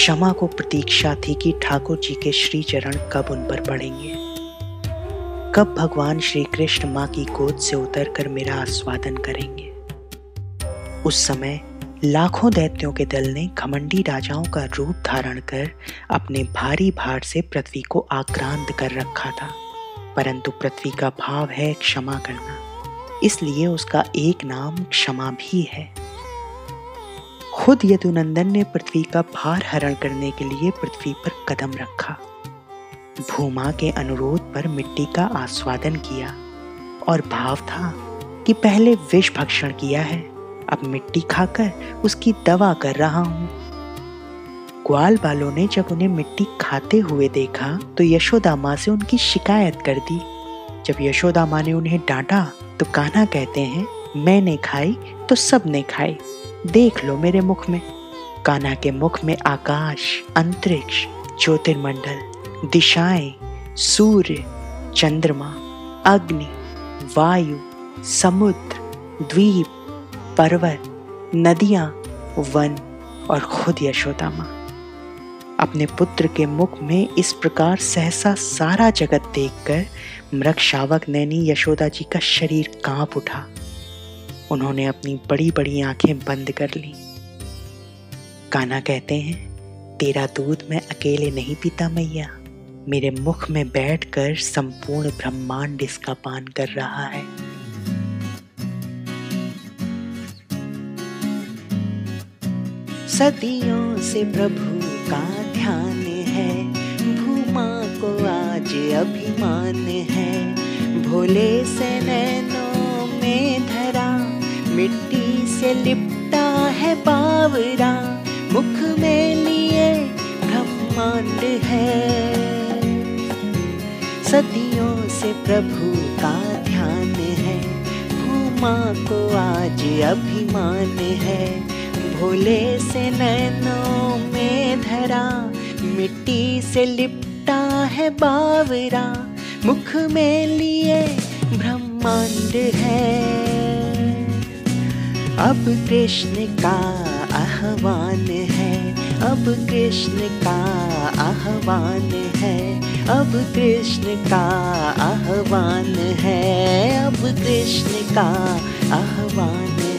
क्षमा को प्रतीक्षा थी कि ठाकुर जी के श्री चरण कब उन पर पड़ेंगे, कब भगवान श्री कृष्ण माँ की गोद से उतरकर मेरा आस्वादन करेंगे। उस समय लाखों दैत्यों के दल ने घमंडी राजाओं का रूप धारण कर अपने भारी भार से पृथ्वी को आक्रांत कर रखा था, परंतु पृथ्वी का भाव है क्षमा करना, इसलिए उसका एक नाम क्षमा भी है। खुद यदुनंदन ने पृथ्वी का भार हरण करने के लिए पृथ्वी पर कदम रखा, भूमा के अनुरोध पर मिट्टी का आस्वादन किया और भाव था कि पहले विष भक्षण किया है, अब मिट्टी खाकर उसकी दवा कर रहा हूं। ग्वाल बालों ने जब उन्हें मिट्टी खाते हुए देखा तो यशोदा माँ से उनकी शिकायत कर दी। जब यशोदा माँ ने उन्हें डांटा तो कान्हा कहते हैं, मैंने खाई तो सबने खाई, देख लो मेरे मुख में। कान्हा के मुख में आकाश, अंतरिक्ष, ज्योतिर्मंडल, दिशाएं, सूर्य, चंद्रमा, अग्नि, वायु, समुद्र, द्वीप, पर्वत, नदियां, वन और खुद यशोदा माँ। अपने पुत्र के मुख में इस प्रकार सहसा सारा जगत देखकर मृगशावक नैनी यशोदा जी का शरीर कांप उठा। उन्होंने अपनी बड़ी बड़ी आंखें बंद कर ली। कान्हा कहते हैं, तेरा दूध मैं अकेले नहीं पीता मैया, मेरे मुख में बैठकर संपूर्ण ब्रह्मांड इसका पान कर रहा है। सदियों से प्रभु का ध्यान है, भूमा को आज अभिमान है, भोले से नैनों में धरा, मिट्टी से लिपटा है बावरा, मुख में लिए ब्रह्मांड है। सदियों से प्रभु का ध्यान है, भूमा को आज अभिमान है, भोले से नैनों में धरा, मिट्टी से लिपटा है बावरा, मुख में लिए ब्रह्मांड है। अब कृष्ण का आह्वान है, अब कृष्ण का आह्वान है, अब कृष्ण का आह्वान है, अब कृष्ण का आह्वान